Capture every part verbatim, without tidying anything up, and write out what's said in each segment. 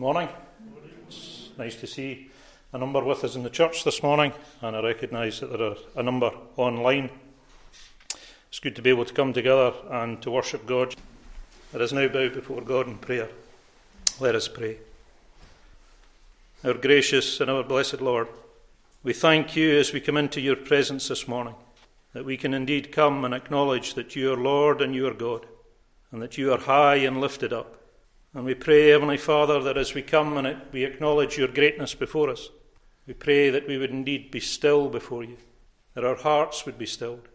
Morning. It's nice to see a number with us in the church this morning, and I recognise that there are a number online. It's good to be able to come together and to worship God. Let us now bow before God in prayer. Let us pray. Our gracious and our blessed Lord, we thank you as we come into your presence this morning, that we can indeed come and acknowledge that you are Lord and you are God, and that you are high and lifted up. And we pray, Heavenly Father, that as we come and we acknowledge your greatness before us, we pray that we would indeed be still before you, that our hearts would be stilled,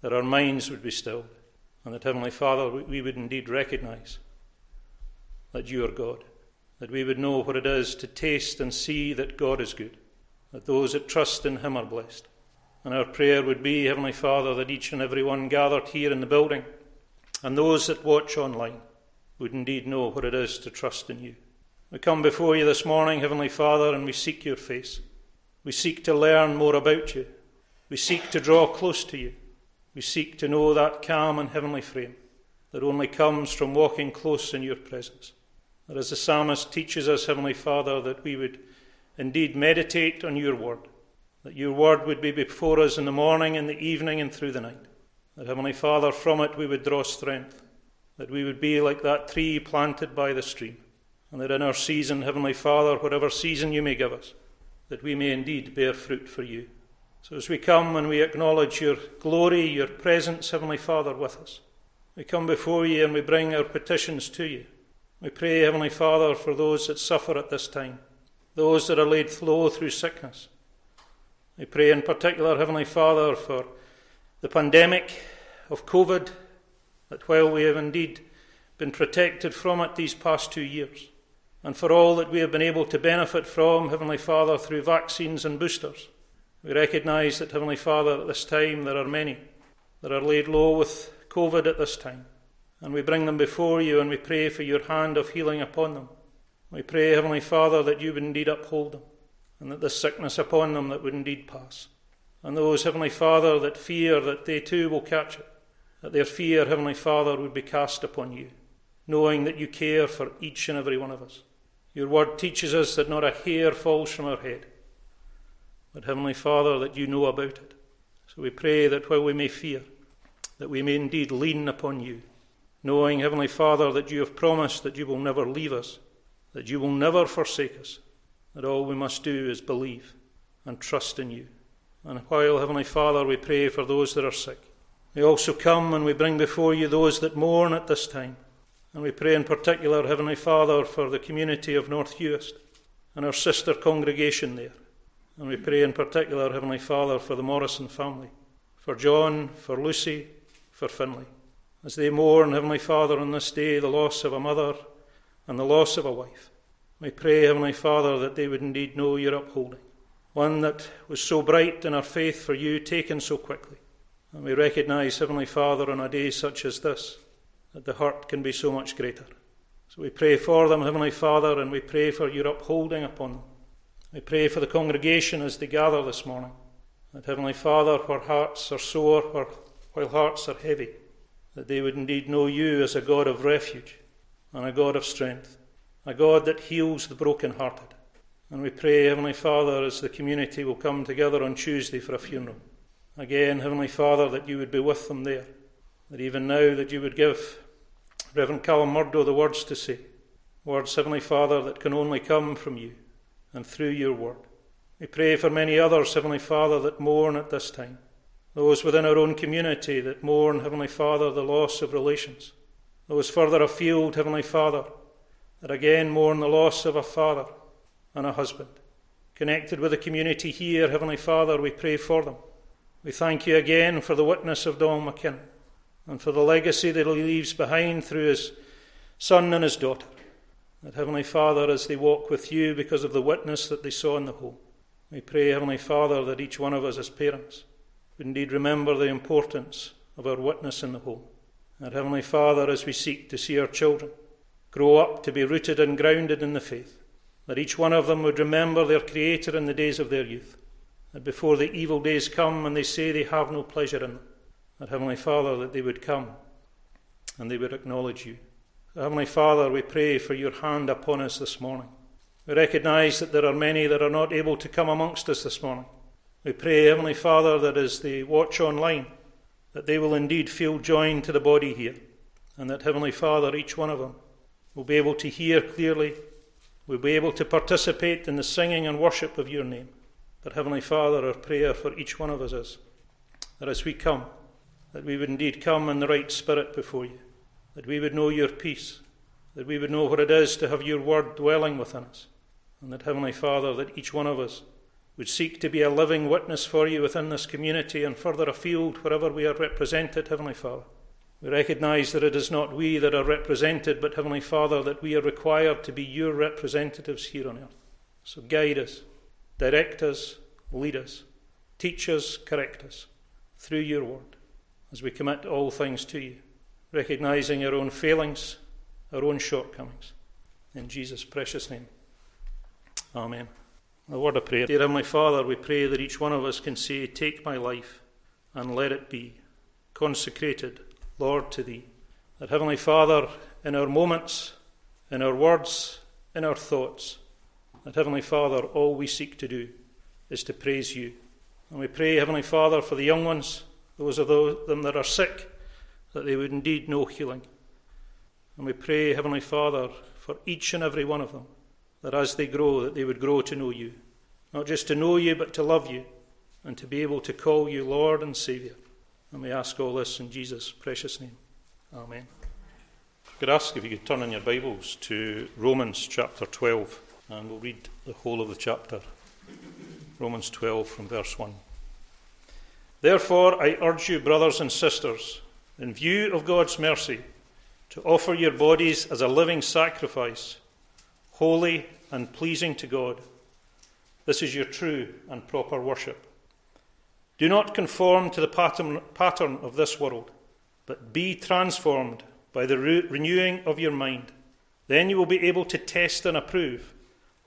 that our minds would be stilled, and that, Heavenly Father, we would indeed recognise that you are God, that we would know what it is to taste and see that God is good, that those that trust in him are blessed. And our prayer would be, Heavenly Father, that each and every one gathered here in the building and those that watch online would indeed know what it is to trust in you. We come before you this morning, Heavenly Father, and we seek your face. We seek to learn more about you. We seek to draw close to you. We seek to know that calm and heavenly frame that only comes from walking close in your presence. That as the psalmist teaches us, Heavenly Father, that we would indeed meditate on your word, that your word would be before us in the morning, in the evening, and through the night. That, Heavenly Father, from it we would draw strength, that we would be like that tree planted by the stream, and that in our season, Heavenly Father, whatever season you may give us, that we may indeed bear fruit for you. So as we come and we acknowledge your glory, your presence, Heavenly Father, with us, we come before you and we bring our petitions to you. We pray, Heavenly Father, for those that suffer at this time, those that are laid low through sickness. We pray in particular, Heavenly Father, for the pandemic of COVID, that while we have indeed been protected from it these past two years, and for all that we have been able to benefit from, Heavenly Father, through vaccines and boosters, we recognise that, Heavenly Father, at this time there are many that are laid low with COVID at this time, and we bring them before you and we pray for your hand of healing upon them. We pray, Heavenly Father, that you would indeed uphold them, and that this sickness upon them that would indeed pass. And those, Heavenly Father, that fear that they too will catch it, that their fear, Heavenly Father, would be cast upon you, knowing that you care for each and every one of us. Your word teaches us that not a hair falls from our head, but, Heavenly Father, that you know about it. So we pray that while we may fear, that we may indeed lean upon you, knowing, Heavenly Father, that you have promised that you will never leave us, that you will never forsake us, that all we must do is believe and trust in you. And while, Heavenly Father, we pray for those that are sick, we also come and we bring before you those that mourn at this time. And we pray in particular, Heavenly Father, for the community of North Uist and our sister congregation there. And we pray in particular, Heavenly Father, for the Morrison family, for John, for Lucy, for Finlay. As they mourn, Heavenly Father, on this day, the loss of a mother and the loss of a wife, we pray, Heavenly Father, that they would indeed know your upholding. One that was so bright in our faith for you, taken so quickly. And we recognise, Heavenly Father, on a day such as this, that the hurt can be so much greater. So we pray for them, Heavenly Father, and we pray for your upholding upon them. We pray for the congregation as they gather this morning, that, Heavenly Father, where hearts are sore, where, while hearts are heavy, that they would indeed know you as a God of refuge and a God of strength, a God that heals the brokenhearted. And we pray, Heavenly Father, as the community will come together on Tuesday for a funeral, again, Heavenly Father, that you would be with them there, that even now that you would give Reverend Callum Murdo the words to say, words, Heavenly Father, that can only come from you and through your word. We pray for many others, Heavenly Father, that mourn at this time, those within our own community that mourn, Heavenly Father, the loss of relations, those further afield, Heavenly Father, that again mourn the loss of a father and a husband. Connected with the community here, Heavenly Father, we pray for them. We thank you again for the witness of Donald McKinnon and for the legacy that he leaves behind through his son and his daughter. That, Heavenly Father, as they walk with you because of the witness that they saw in the home, we pray, Heavenly Father, that each one of us as parents would indeed remember the importance of our witness in the home. That, Heavenly Father, as we seek to see our children grow up to be rooted and grounded in the faith, that each one of them would remember their Creator in the days of their youth, that before the evil days come and they say they have no pleasure in them, that, Heavenly Father, that they would come and they would acknowledge you. So, Heavenly Father, we pray for your hand upon us this morning, We recognise that there are many that are not able to come amongst us this morning. We pray, Heavenly Father, that as they watch online, that they will indeed feel joined to the body here, and that, Heavenly Father, each one of them will be able to hear clearly, will be able to participate in the singing and worship of your name. But, Heavenly Father, our prayer for each one of us is that as we come, that we would indeed come in the right spirit before you, that we would know your peace, that we would know what it is to have your word dwelling within us, and that, Heavenly Father, that each one of us would seek to be a living witness for you within this community and further afield wherever we are represented, Heavenly Father. We recognise that it is not we that are represented, but, Heavenly Father, that we are required to be your representatives here on earth. So guide us, direct us, lead us, teach us, correct us, through your word, as we commit all things to you, recognising our own failings, our own shortcomings. In Jesus' precious name. Amen. A word of prayer. Dear Heavenly Father, we pray that each one of us can say, "Take my life and let it be consecrated, Lord, to thee." That, Heavenly Father, in our moments, in our words, in our thoughts, that, Heavenly Father, all we seek to do is to praise you. And we pray, Heavenly Father, for the young ones, those of them that are sick, that they would indeed know healing. And we pray, Heavenly Father, for each and every one of them, that as they grow, that they would grow to know you. Not just to know you, but to love you, and to be able to call you Lord and Saviour. And we ask all this in Jesus' precious name. Amen. I could ask if you could turn in your Bibles to Romans chapter twelve, and we'll read the whole of the chapter. Romans twelve from verse one. "Therefore I urge you, brothers and sisters, in view of God's mercy, to offer your bodies as a living sacrifice, holy and pleasing to God. This is your true and proper worship. Do not conform to the pattern, pattern of this world, but be transformed by the re- renewing of your mind. Then you will be able to test and approve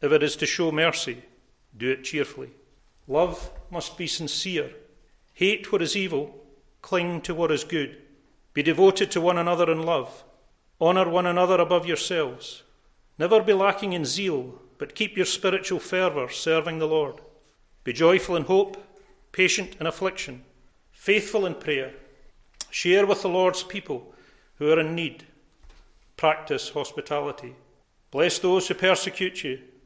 If it is to show mercy, do it cheerfully. Love must be sincere. Hate what is evil. Cling to what is good. Be devoted to one another in love. Honour one another above yourselves. Never be lacking in zeal, but keep your spiritual fervour serving the Lord. Be joyful in hope, patient in affliction, faithful in prayer. Share with the Lord's people who are in need. Practice hospitality. Bless those who persecute you.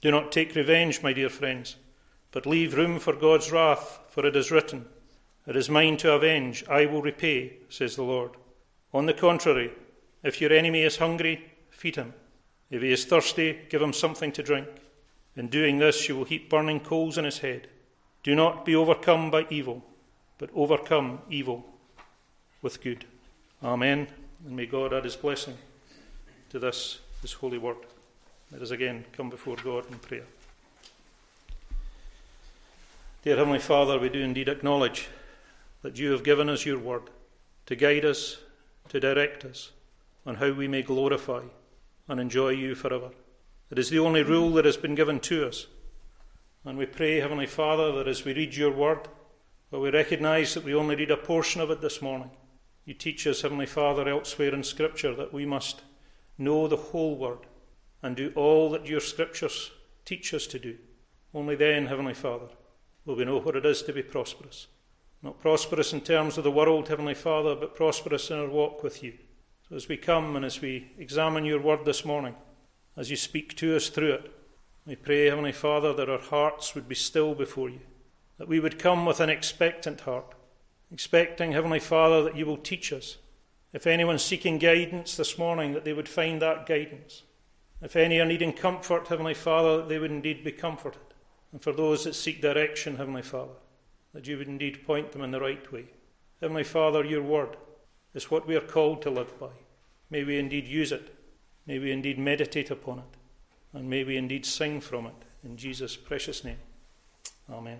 Do not take revenge, my dear friends, but leave room for God's wrath, for it is written, it is mine to avenge, I will repay, says the Lord. On the contrary, if your enemy is hungry, feed him. If he is thirsty, give him something to drink. In doing this, you will heap burning coals on his head. Do not be overcome by evil, but overcome evil with good." Amen. And may God add his blessing to this, his holy word. Let us again come before God in prayer. Dear Heavenly Father, we do indeed acknowledge that you have given us your word to guide us, to direct us on how we may glorify and enjoy you forever. It is the only rule that has been given to us. And we pray, Heavenly Father, that as we read your word, that we recognise that we only read a portion of it this morning. You teach us, Heavenly Father, elsewhere in Scripture, that we must know the whole word and do all that your Scriptures teach us to do. Only then, Heavenly Father, will we know what it is to be prosperous. Not prosperous in terms of the world, Heavenly Father, but prosperous in our walk with you. So as we come and as we examine your word this morning, as you speak to us through it, we pray, Heavenly Father, that our hearts would be still before you, that we would come with an expectant heart, expecting, Heavenly Father, that you will teach us. If anyone's seeking guidance this morning, that they would find that guidance. If any are needing comfort, Heavenly Father, that they would indeed be comforted. And for those that seek direction, Heavenly Father, that you would indeed point them in the right way. Heavenly Father, your word is what we are called to live by. May we indeed use it. May we indeed meditate upon it. And may we indeed sing from it. In Jesus' precious name. Amen.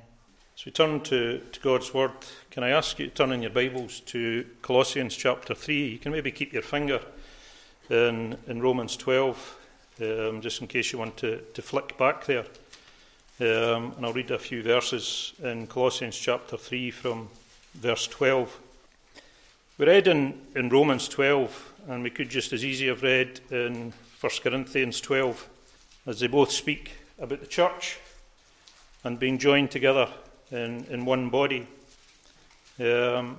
As we turn to, to God's Word, can I ask you to turn in your Bibles to Colossians chapter three? You can maybe keep your finger in, in Romans twelve, um, just in case you want to, to flick back there. Um, and I'll read a few verses in Colossians chapter three from verse twelve. We read in, in Romans twelve, and we could just as easily have read in First Corinthians twelve, as they both speak about the church and being joined together In, in one body. Um,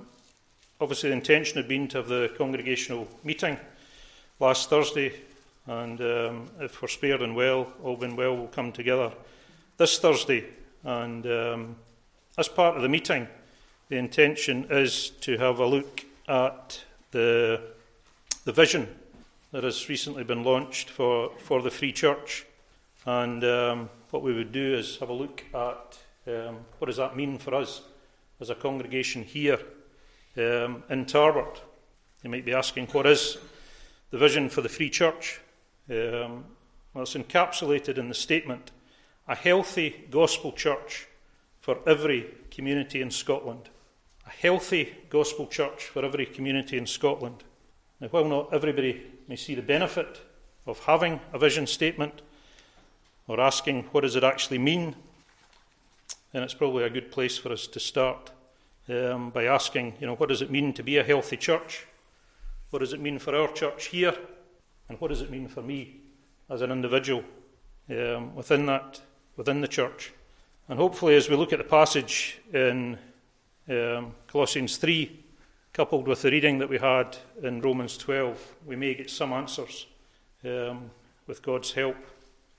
obviously the intention had been to have the congregational meeting last Thursday, and um, if we're spared and well, all been well, we'll come together this Thursday. And um, as part of the meeting, the intention is to have a look at the the vision that has recently been launched for, for the Free Church. And um, what we would do is have a look at Um, what does that mean for us as a congregation here um, in Tarbert? You might be asking, what is the vision for the Free Church? Um, well, it's encapsulated in the statement, a healthy gospel church for every community in Scotland. A healthy gospel church for every community in Scotland. Now, while not everybody may see the benefit of having a vision statement or asking what does it actually mean, then it's probably a good place for us to start um, by asking, you know, what does it mean to be a healthy church? What does it mean for our church here? And what does it mean for me as an individual um, within that, within the church? And hopefully as we look at the passage in um, Colossians three, coupled with the reading that we had in Romans twelve, we may get some answers um, with God's help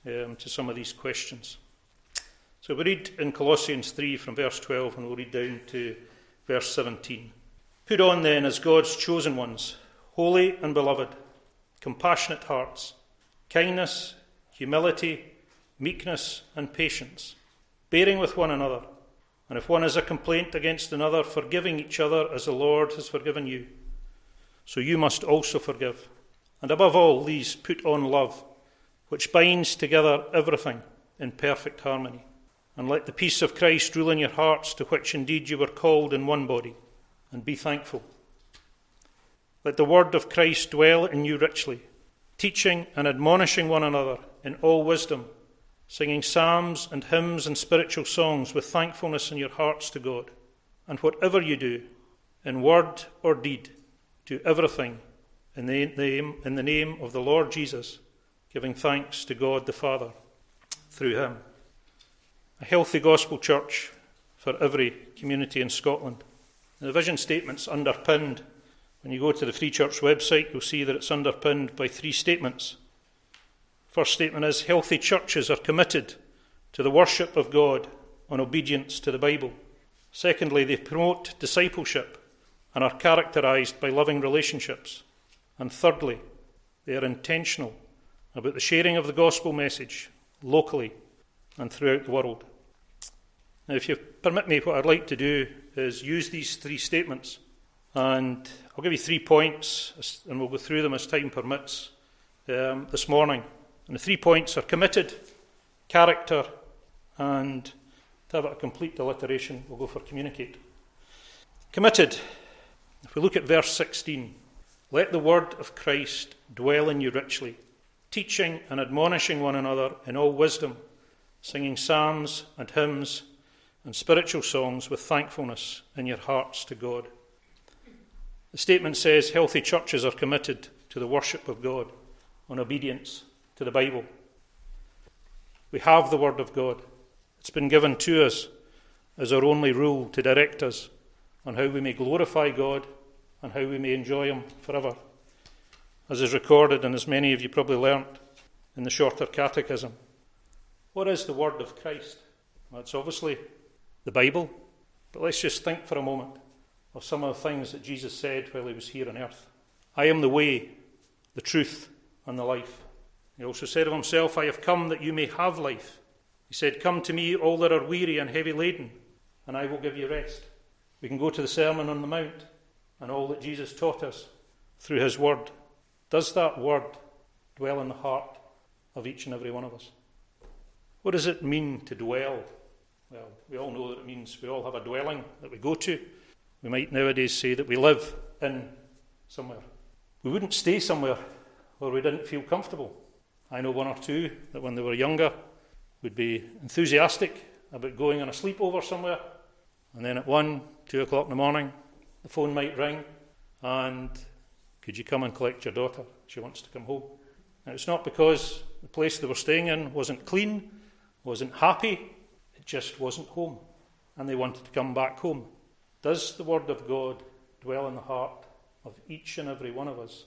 um, to some of these questions. So we read in Colossians three from verse twelve, and we'll read down to verse seventeen. Put on then as God's chosen ones, holy and beloved, compassionate hearts, kindness, humility, meekness and patience, bearing with one another, and if one has a complaint against another, forgiving each other as the Lord has forgiven you. So you must also forgive. And above all these put on love, which binds together everything in perfect harmony. And let the peace of Christ rule in your hearts, to which indeed you were called in one body, and be thankful. Let the word of Christ dwell in you richly, teaching and admonishing one another in all wisdom, singing psalms and hymns and spiritual songs with thankfulness in your hearts to God. And whatever you do, in word or deed, do everything in the name, in the name of the Lord Jesus, giving thanks to God the Father through him. A healthy gospel church for every community in Scotland. The vision statement's underpinned. When you go to the Free Church website, you'll see that it's underpinned by three statements. First statement is, healthy churches are committed to the worship of God on obedience to the Bible. Secondly, they promote discipleship and are characterised by loving relationships. And thirdly, they are intentional about the sharing of the gospel message locally and throughout the world. Now, if you permit me, what I'd like to do is use these three statements, and I'll give you three points, and we'll go through them as time permits um, this morning. And the three points are committed, character, and to have a complete alliteration, we'll go for communicate. Committed. If we look at verse sixteen, let the word of Christ dwell in you richly, teaching and admonishing one another in all wisdom, singing psalms and hymns and spiritual songs with thankfulness in your hearts to God. The statement says healthy churches are committed to the worship of God on obedience to the Bible. We have the Word of God. It's been given to us as our only rule to direct us on how we may glorify God and how we may enjoy Him forever, as is recorded, and as many of you probably learnt, in the Shorter Catechism. What is the Word of Christ? Well, it's obviously the Bible, but let's just think for a moment of some of the things that Jesus said while He was here on earth. I am the way, the truth, and the life. He also said of Himself, I have come that you may have life. He said, come to me, all that are weary and heavy laden, and I will give you rest. We can go to the Sermon on the Mount and all that Jesus taught us through His Word. Does that Word dwell in the heart of each and every one of us? What does it mean to dwell? Well, we all know that it means we all have a dwelling that we go to. We might nowadays say that we live in somewhere. We wouldn't stay somewhere where we didn't feel comfortable. I know one or two that when they were younger would be enthusiastic about going on a sleepover somewhere, and then at one, two o'clock in the morning, the phone might ring and, could you come and collect your daughter? She wants to come home. Now, it's not because the place they were staying in wasn't clean, wasn't happy, it just wasn't home, and they wanted to come back home. Does the Word of God dwell in the heart of each and every one of us,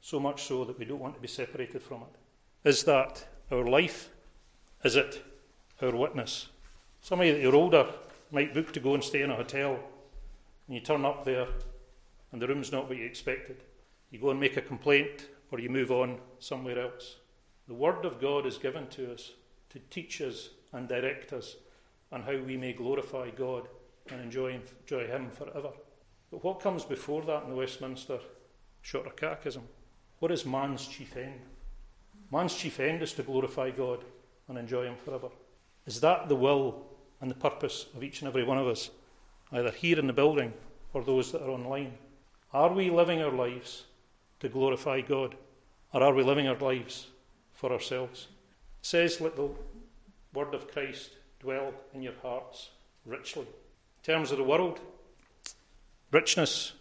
so much so that we don't want to be separated from it? Is that our life? Is it our witness? Somebody that you're older might book to go and stay in a hotel, and you turn up there and the room's not what you expected. You go and make a complaint, or you move on somewhere else. The Word of God is given to us to teach us and direct us on how we may glorify God and enjoy, enjoy Him forever. But what comes before that in the Westminster Shorter Catechism? What is man's chief end? Man's chief end is to glorify God and enjoy Him forever. Is that the will and the purpose of each and every one of us, either here in the building or those that are online? Are we living our lives to glorify God, or are we living our lives for ourselves? It says, let the Word of Christ dwell in your hearts richly. In terms of the world, richness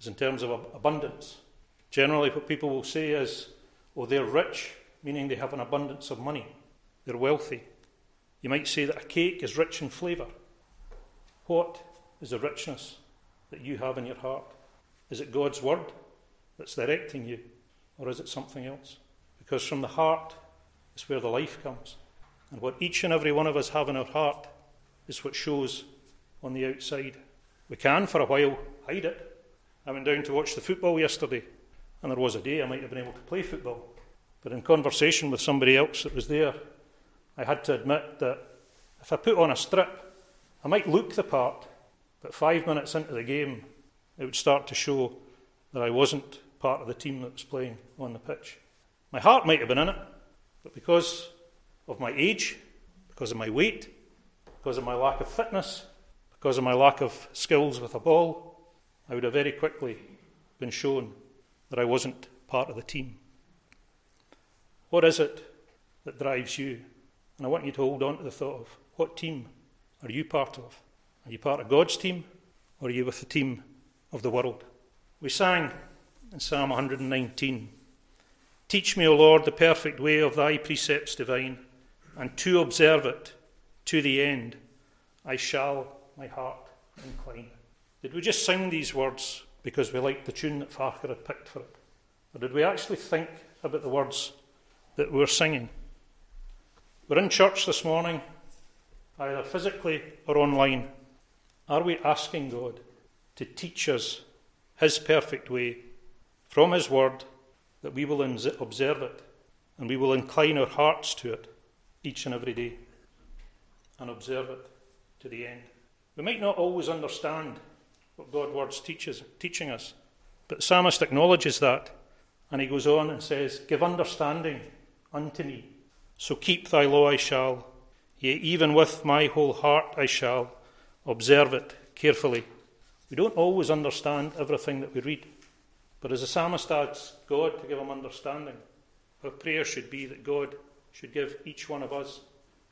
is in terms of abundance. Generally what people will say is, oh, they're rich, meaning they have an abundance of money. They're wealthy. You might say that a cake is rich in flavour. What is the richness that you have in your heart? Is it God's Word that's directing you, or is it something else? Because from the heart is where the life comes, and what each and every one of us have in our heart is what shows on the outside. We can for a while hide it. I went down to watch the football yesterday, and there was a day I might have been able to play football, but in conversation with somebody else that was there, I had to admit that if I put on a strip, I might look the part, but five minutes into the game it would start to show that I wasn't part of the team that was playing on the pitch. My heart might have been in it, but because of my age, because of my weight, because of my lack of fitness, because of my lack of skills with a ball, I would have very quickly been shown that I wasn't part of the team. What is it that drives you? And I want you to hold on to the thought of, what team are you part of? Are you part of God's team, or are you with the team of the world? We sang in Psalm one nineteen, teach me, O Lord, the perfect way of thy precepts divine, and to observe it to the end, I shall my heart incline. Did we just sing these words because we liked the tune that Farquhar had picked for it? Or did we actually think about the words that we were singing? We're in church this morning, either physically or online. Are we asking God to teach us His perfect way from His Word, that we will observe it and we will incline our hearts to it each and every day and observe it to the end? We might not always understand what God's Word teaches, teaching us, but the psalmist acknowledges that, and he goes on and says, give understanding unto me, so keep thy law I shall, yea, even with my whole heart I shall observe it carefully. We don't always understand everything that we read, but as the psalmist asks God to give him understanding, Our prayer should be that God should give each one of us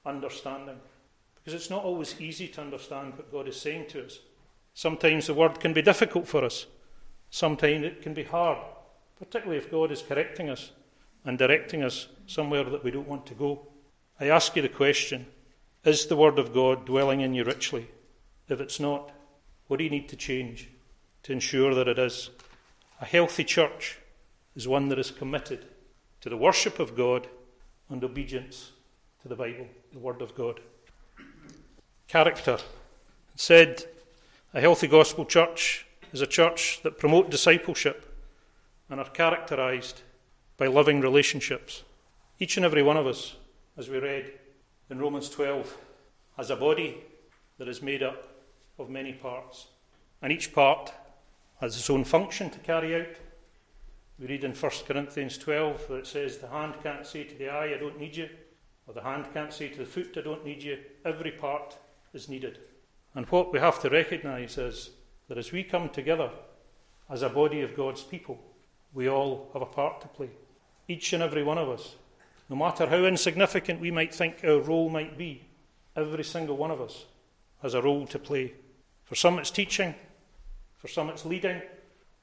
understanding, because it's not always easy to understand what God is saying to us. Sometimes the word can be difficult for us. Sometimes it can be hard, particularly if God is correcting us and directing us somewhere that we don't want to go. I ask you the question, is the word of God dwelling in you richly? If it's not, what do you need to change to ensure that it is? A healthy church is one that is committed to the worship of God and obedience to the Bible, the word of God. Character. It said, a healthy gospel church is a church that promotes discipleship and are characterised by loving relationships. Each and every one of us, as we read in Romans twelve, has a body that is made up of many parts, and each part has its own function to carry out. We read in First Corinthians twelve that it says the hand can't say to the eye, I don't need you, or the hand can't say to the foot, I don't need you. Every part is needed. And what we have to recognise is that as we come together as a body of God's people, we all have a part to play. Each and every one of us, no matter how insignificant we might think our role might be, every single one of us has a role to play. For some it's teaching, for some it's leading,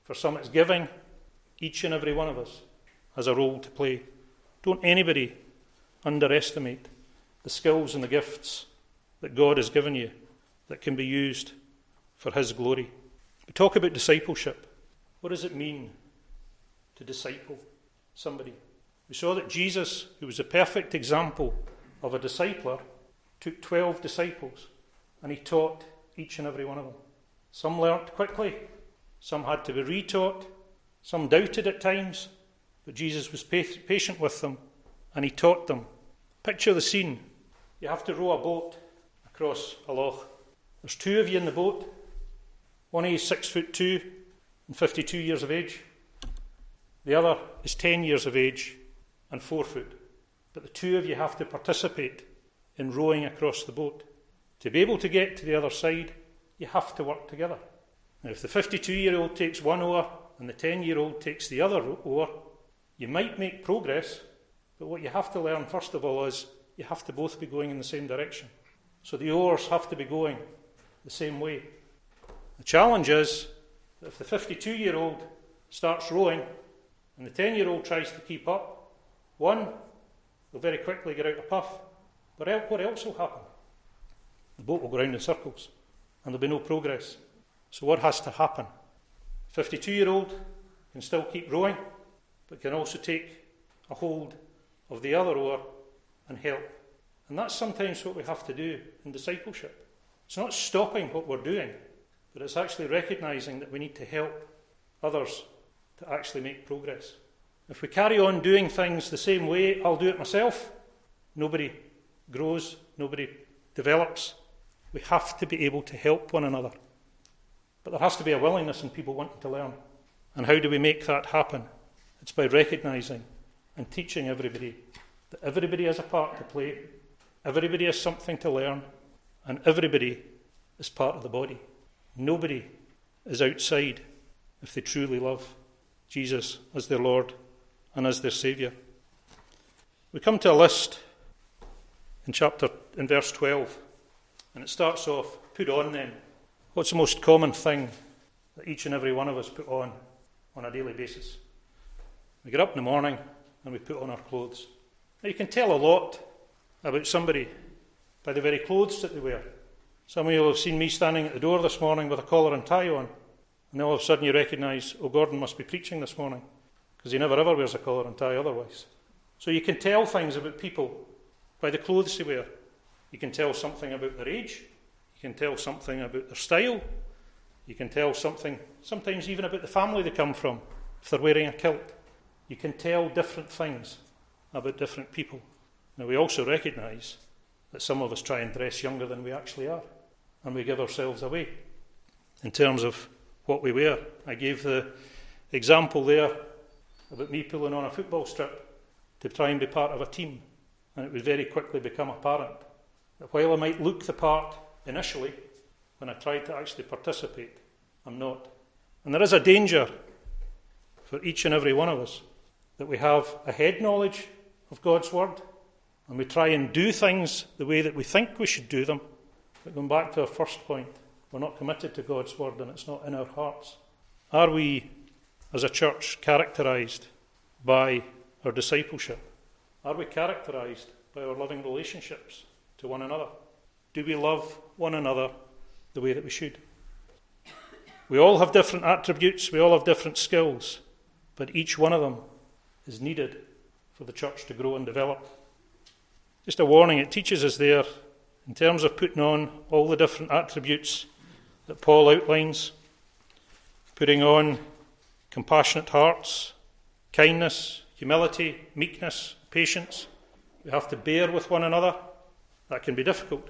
for some it's giving. Each and every one of us has a role to play. Don't anybody underestimate the skills and the gifts that God has given you that can be used for His glory. We talk about discipleship. What does it mean to disciple somebody? We saw that Jesus, who was a perfect example of a discipler, took twelve disciples and He taught each and every one of them. Some learnt quickly, some had to be retaught, some doubted at times, but Jesus was patient with them and He taught them. Picture the scene. You have to row a boat across a loch. There's two of you in the boat. One of you is six foot two and fifty-two years of age. The other is ten years of age and four foot. But the two of you have to participate in rowing across the boat. To be able to get to the other side, you have to work together. Now, if the fifty-two-year-old takes one oar and the ten-year-old takes the other oar, you might make progress, but what you have to learn, first of all, is you have to both be going in the same direction. So the oars have to be going the same way. The challenge is that if the fifty-two-year-old starts rowing and the ten-year-old tries to keep up, one will very quickly get out a puff, but what else will happen? The boat will go round in circles and there'll be no progress. So what has to happen? fifty-two-year-old can still keep rowing, but can also take a hold of the other oar and help. And that's sometimes what we have to do in discipleship. It's not stopping what we're doing, but it's actually recognising that we need to help others to actually make progress. If we carry on doing things the same way, I'll do it myself, nobody grows, nobody develops. We have to be able to help one another. But there has to be a willingness in people wanting to learn. And how do we make that happen? It's by recognising and teaching everybody that everybody has a part to play, everybody has something to learn, and everybody is part of the body. Nobody is outside if they truly love Jesus as their Lord and as their Saviour. We come to a list in chapter in verse twelve, and it starts off, put on then. What's the most common thing that each and every one of us put on on a daily basis? We get up in the morning and we put on our clothes. Now you can tell a lot about somebody by the very clothes that they wear. Some of you will have seen me standing at the door this morning with a collar and tie on, and all of a sudden you recognise, oh, Gordon must be preaching this morning, because he never ever wears a collar and tie otherwise. So you can tell things about people by the clothes they wear. You can tell something about their age. You can tell something about their style. You can tell something, sometimes even about the family they come from, if they're wearing a kilt. You can tell different things about different people. Now, we also recognise that some of us try and dress younger than we actually are, and we give ourselves away in terms of what we wear. I gave the example there about me pulling on a football strip to try and be part of a team, and it would very quickly become apparent that while I might look the part initially, when I try to actually participate, I'm not. And there is a danger for each and every one of us that we have a head knowledge of God's word, and we try and do things the way that we think we should do them. But going back to our first point, we're not committed to God's word, and it's not in our hearts. Are we, as a church, characterised by our discipleship? Are we characterised by our loving relationships to one another? Do we love one another the way that we should? We all have different attributes, we all have different skills, but each one of them is needed for the church to grow and develop. Just a warning, it teaches us there, in terms of putting on all the different attributes that Paul outlines, putting on compassionate hearts, kindness, humility, meekness, patience. We have to bear with one another. That can be difficult.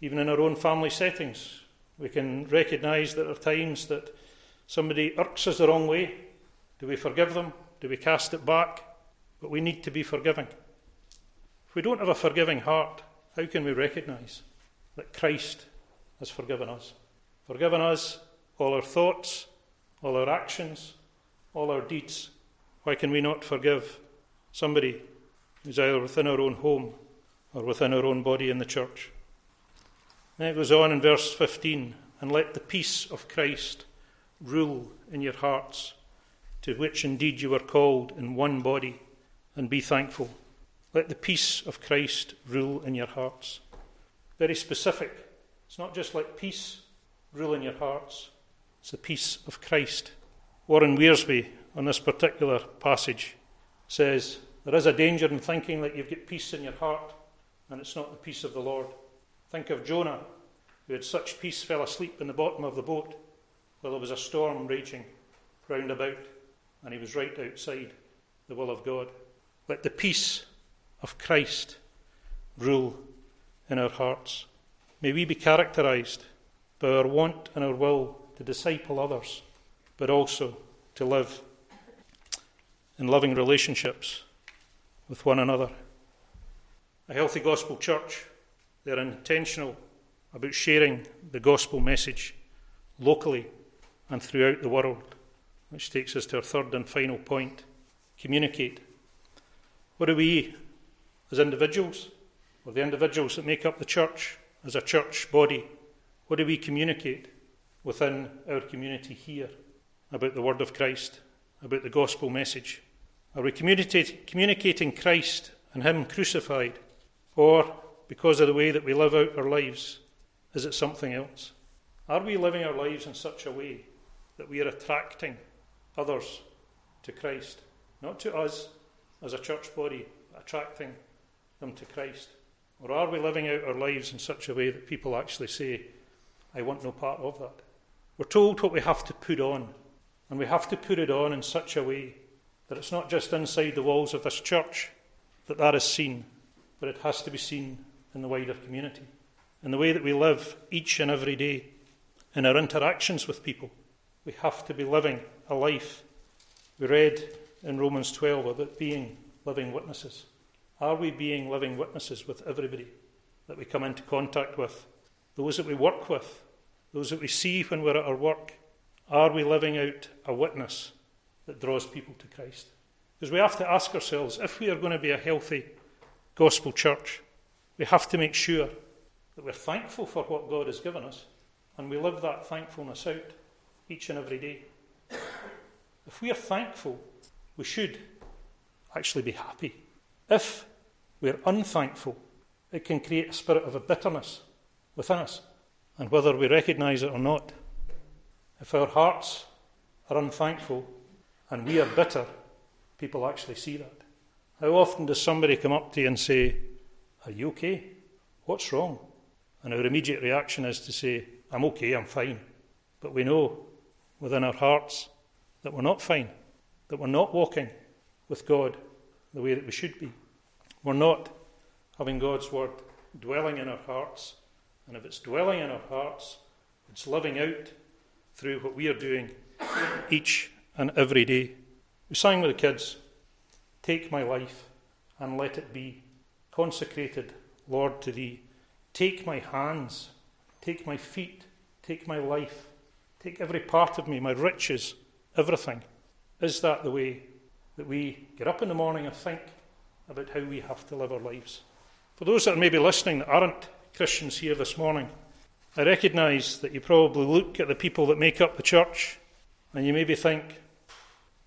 Even in our own family settings, we can recognise that there are times that somebody irks us the wrong way. Do we forgive them? Do we cast it back? But we need to be forgiving. If we don't have a forgiving heart, how can we recognise that Christ has forgiven us? Forgiven us all our thoughts, all our actions, all our deeds. Why can we not forgive somebody who's either within our own home or within our own body in the church? Then it goes on in verse fifteen, and let the peace of Christ rule in your hearts, to which indeed you were called in one body, and be thankful. Let the peace of Christ rule in your hearts. Very specific. It's not just let peace rule in your hearts. It's the peace of Christ. Warren Wearsby, on this particular passage, says there is a danger in thinking that you've got peace in your heart and it's not the peace of the Lord. Think of Jonah, who had such peace, fell asleep in the bottom of the boat while there was a storm raging round about, and he was right outside the will of God. Let the peace of Christ rule in our hearts. May we be characterised by our want and our will to disciple others, but also to live in loving relationships with one another. A healthy gospel church, they're intentional about sharing the gospel message locally and throughout the world, which takes us to our third and final point: communicate. What do we, as individuals, or the individuals that make up the church, as a church body, what do we communicate within our community here about the word of Christ, about the gospel message? Are we communicating Christ and him crucified, or, because of the way that we live out our lives, is it something else? Are we living our lives in such a way that we are attracting others to Christ? Not to us as a church body, but attracting them to Christ. Or are we living out our lives in such a way that people actually say, I want no part of that? We're told what we have to put on, and we have to put it on in such a way that it's not just inside the walls of this church that that is seen, but it has to be seen in the wider community, in the way that we live each and every day, in our interactions with people. We have to be living a life. We read in Romans twelve about being living witnesses. Are we being living witnesses with everybody that we come into contact with? Those that we work with, those that we see when we're at our work, are we living out a witness that draws people to Christ? Because we have to ask ourselves, if we are going to be a healthy gospel church, we have to make sure that we're thankful for what God has given us, and we live that thankfulness out each and every day. If we are thankful, we should actually be happy. If we are unthankful, it can create a spirit of a bitterness within us, and whether we recognise it or not. If our hearts are unthankful and we are bitter, people actually see that. How often does somebody come up to you and say, are you okay? What's wrong? And our immediate reaction is to say, I'm okay, I'm fine. But we know within our hearts that we're not fine, that we're not walking with God the way that we should be. We're not having God's word dwelling in our hearts. And if it's dwelling in our hearts, it's living out through what we are doing each and every day. We sang with the kids, take my life and let it be consecrated, Lord, to thee. Take my hands, take my feet, take my life, take every part of me, my riches, everything. Is that the way that we get up in the morning and think about how we have to live our lives. For those that may be listening that aren't Christians here this morning, I recognise that you probably look at the people that make up the church and you maybe think,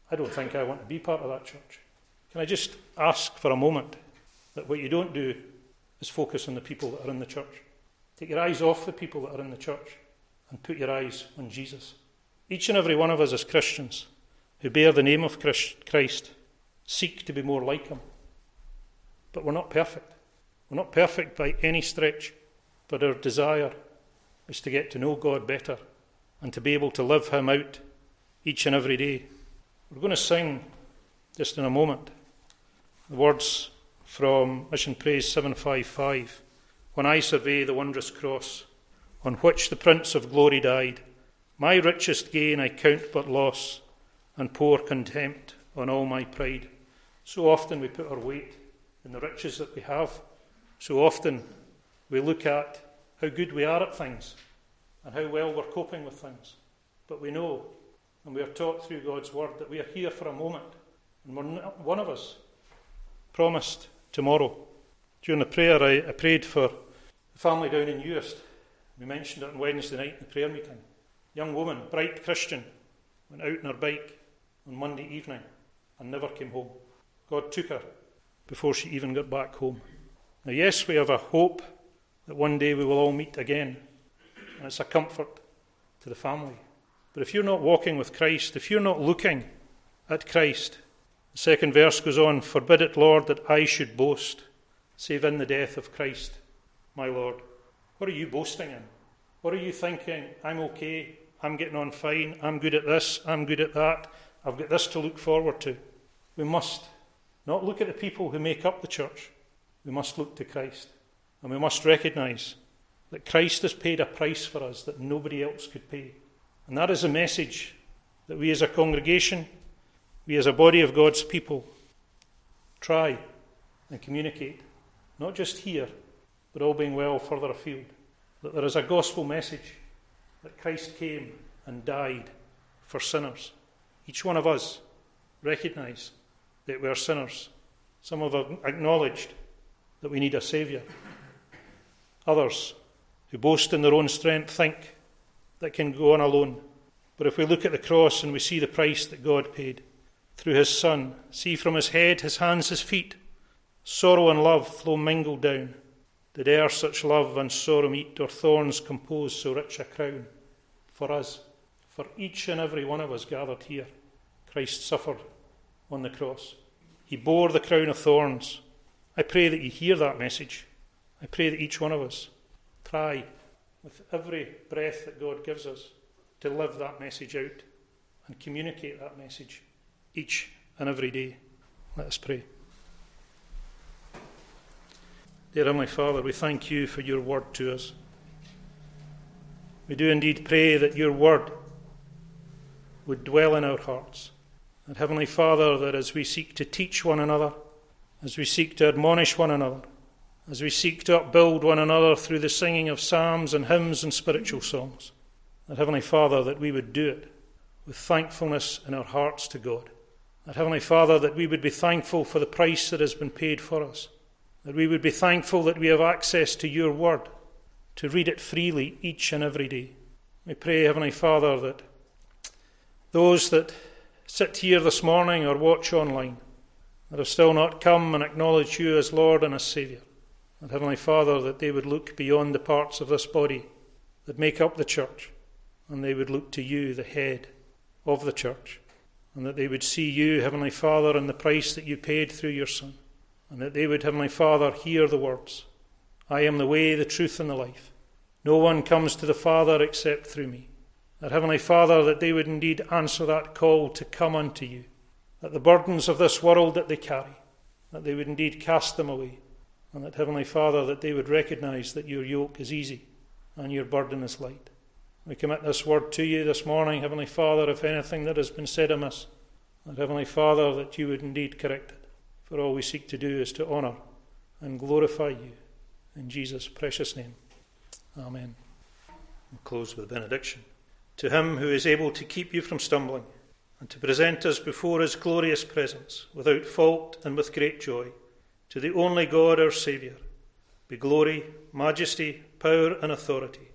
I don't think I want to be part of that church. Can I just ask for a moment that what you don't do is focus on the people that are in the church. Take your eyes off the people that are in the church and put your eyes on Jesus. Each and every one of us as Christians who bear the name of Christ seek to be more like him. But we're not perfect. We're not perfect by any stretch, but our desire is to get to know God better and to be able to live him out each and every day. We're going to sing just in a moment the words from Mission Praise seven fifty-five. When I survey the wondrous cross on which the Prince of Glory died, my richest gain I count but loss and pour contempt on all my pride. So often we put our weight in the riches that we have. So often we look at how good we are at things and how well we're coping with things. But we know, and we are taught through God's word, that we are here for a moment, and we're not one of us promised tomorrow. During the prayer, I, I prayed for the family down in Uist. We mentioned it on Wednesday night in the prayer meeting. Young woman, bright Christian, went out on her bike on Monday evening and never came home. God took her before she even got back home. Now, yes, we have a hope that one day we will all meet again, and it's a comfort to the family. But if you're not walking with Christ, if you're not looking at Christ, the second verse goes on, forbid it, Lord, that I should boast, save in the death of Christ, my Lord. What are you boasting in? What are you thinking? I'm okay, I'm getting on fine, I'm good at this, I'm good at that, I've got this to look forward to. We must not look at the people who make up the church. We must look to Christ. And we must recognise that Christ has paid a price for us that nobody else could pay. And that is a message that we as a congregation, we as a body of God's people, try and communicate, not just here, but all being well further afield, that there is a gospel message that Christ came and died for sinners. Each one of us recognise that we are sinners. Some have acknowledged that we need a saviour. Others who boast in their own strength think that can go on alone. But if we look at the cross and we see the price that God paid through his Son, see from his head, his hands, his feet, sorrow and love flow mingled down. Did e'er such love and sorrow meet, or thorns compose so rich a crown? For us, for each and every one of us gathered here, Christ suffered on the cross. He bore the crown of thorns. I pray that you hear that message. I pray that each one of us try, with every breath that God gives us, to live that message out and communicate that message each and every day. Let us pray. Dear Heavenly Father, we thank you for your word to us. We do indeed pray that your word would dwell in our hearts. And Heavenly Father, that as we seek to teach one another, as we seek to admonish one another, as we seek to upbuild one another through the singing of psalms and hymns and spiritual songs, that Heavenly Father, that we would do it with thankfulness in our hearts to God. That Heavenly Father, that we would be thankful for the price that has been paid for us. That we would be thankful that we have access to your word, to read it freely each and every day. We pray, Heavenly Father, that those that sit here this morning or watch online, that have still not come and acknowledge you as Lord and as Saviour. And Heavenly Father, that they would look beyond the parts of this body that make up the church, and they would look to you, the head of the church, and that they would see you, Heavenly Father, and the price that you paid through your Son, and that they would, Heavenly Father, hear the words, I am the way, the truth, and the life. No one comes to the Father except through me. That, Heavenly Father, that they would indeed answer that call to come unto you, that the burdens of this world that they carry, that they would indeed cast them away, and that, Heavenly Father, that they would recognise that your yoke is easy and your burden is light. We commit this word to you this morning, Heavenly Father, if anything that has been said amiss, that, Heavenly Father, that you would indeed correct it, for all we seek to do is to honour and glorify you. In Jesus' precious name, amen. We'll close with benediction. To him who is able to keep you from stumbling, and to present us before his glorious presence, without fault and with great joy, to the only God our Saviour, be glory, majesty, power and authority,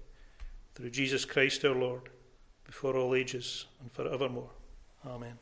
through Jesus Christ our Lord, before all ages and for evermore. Amen.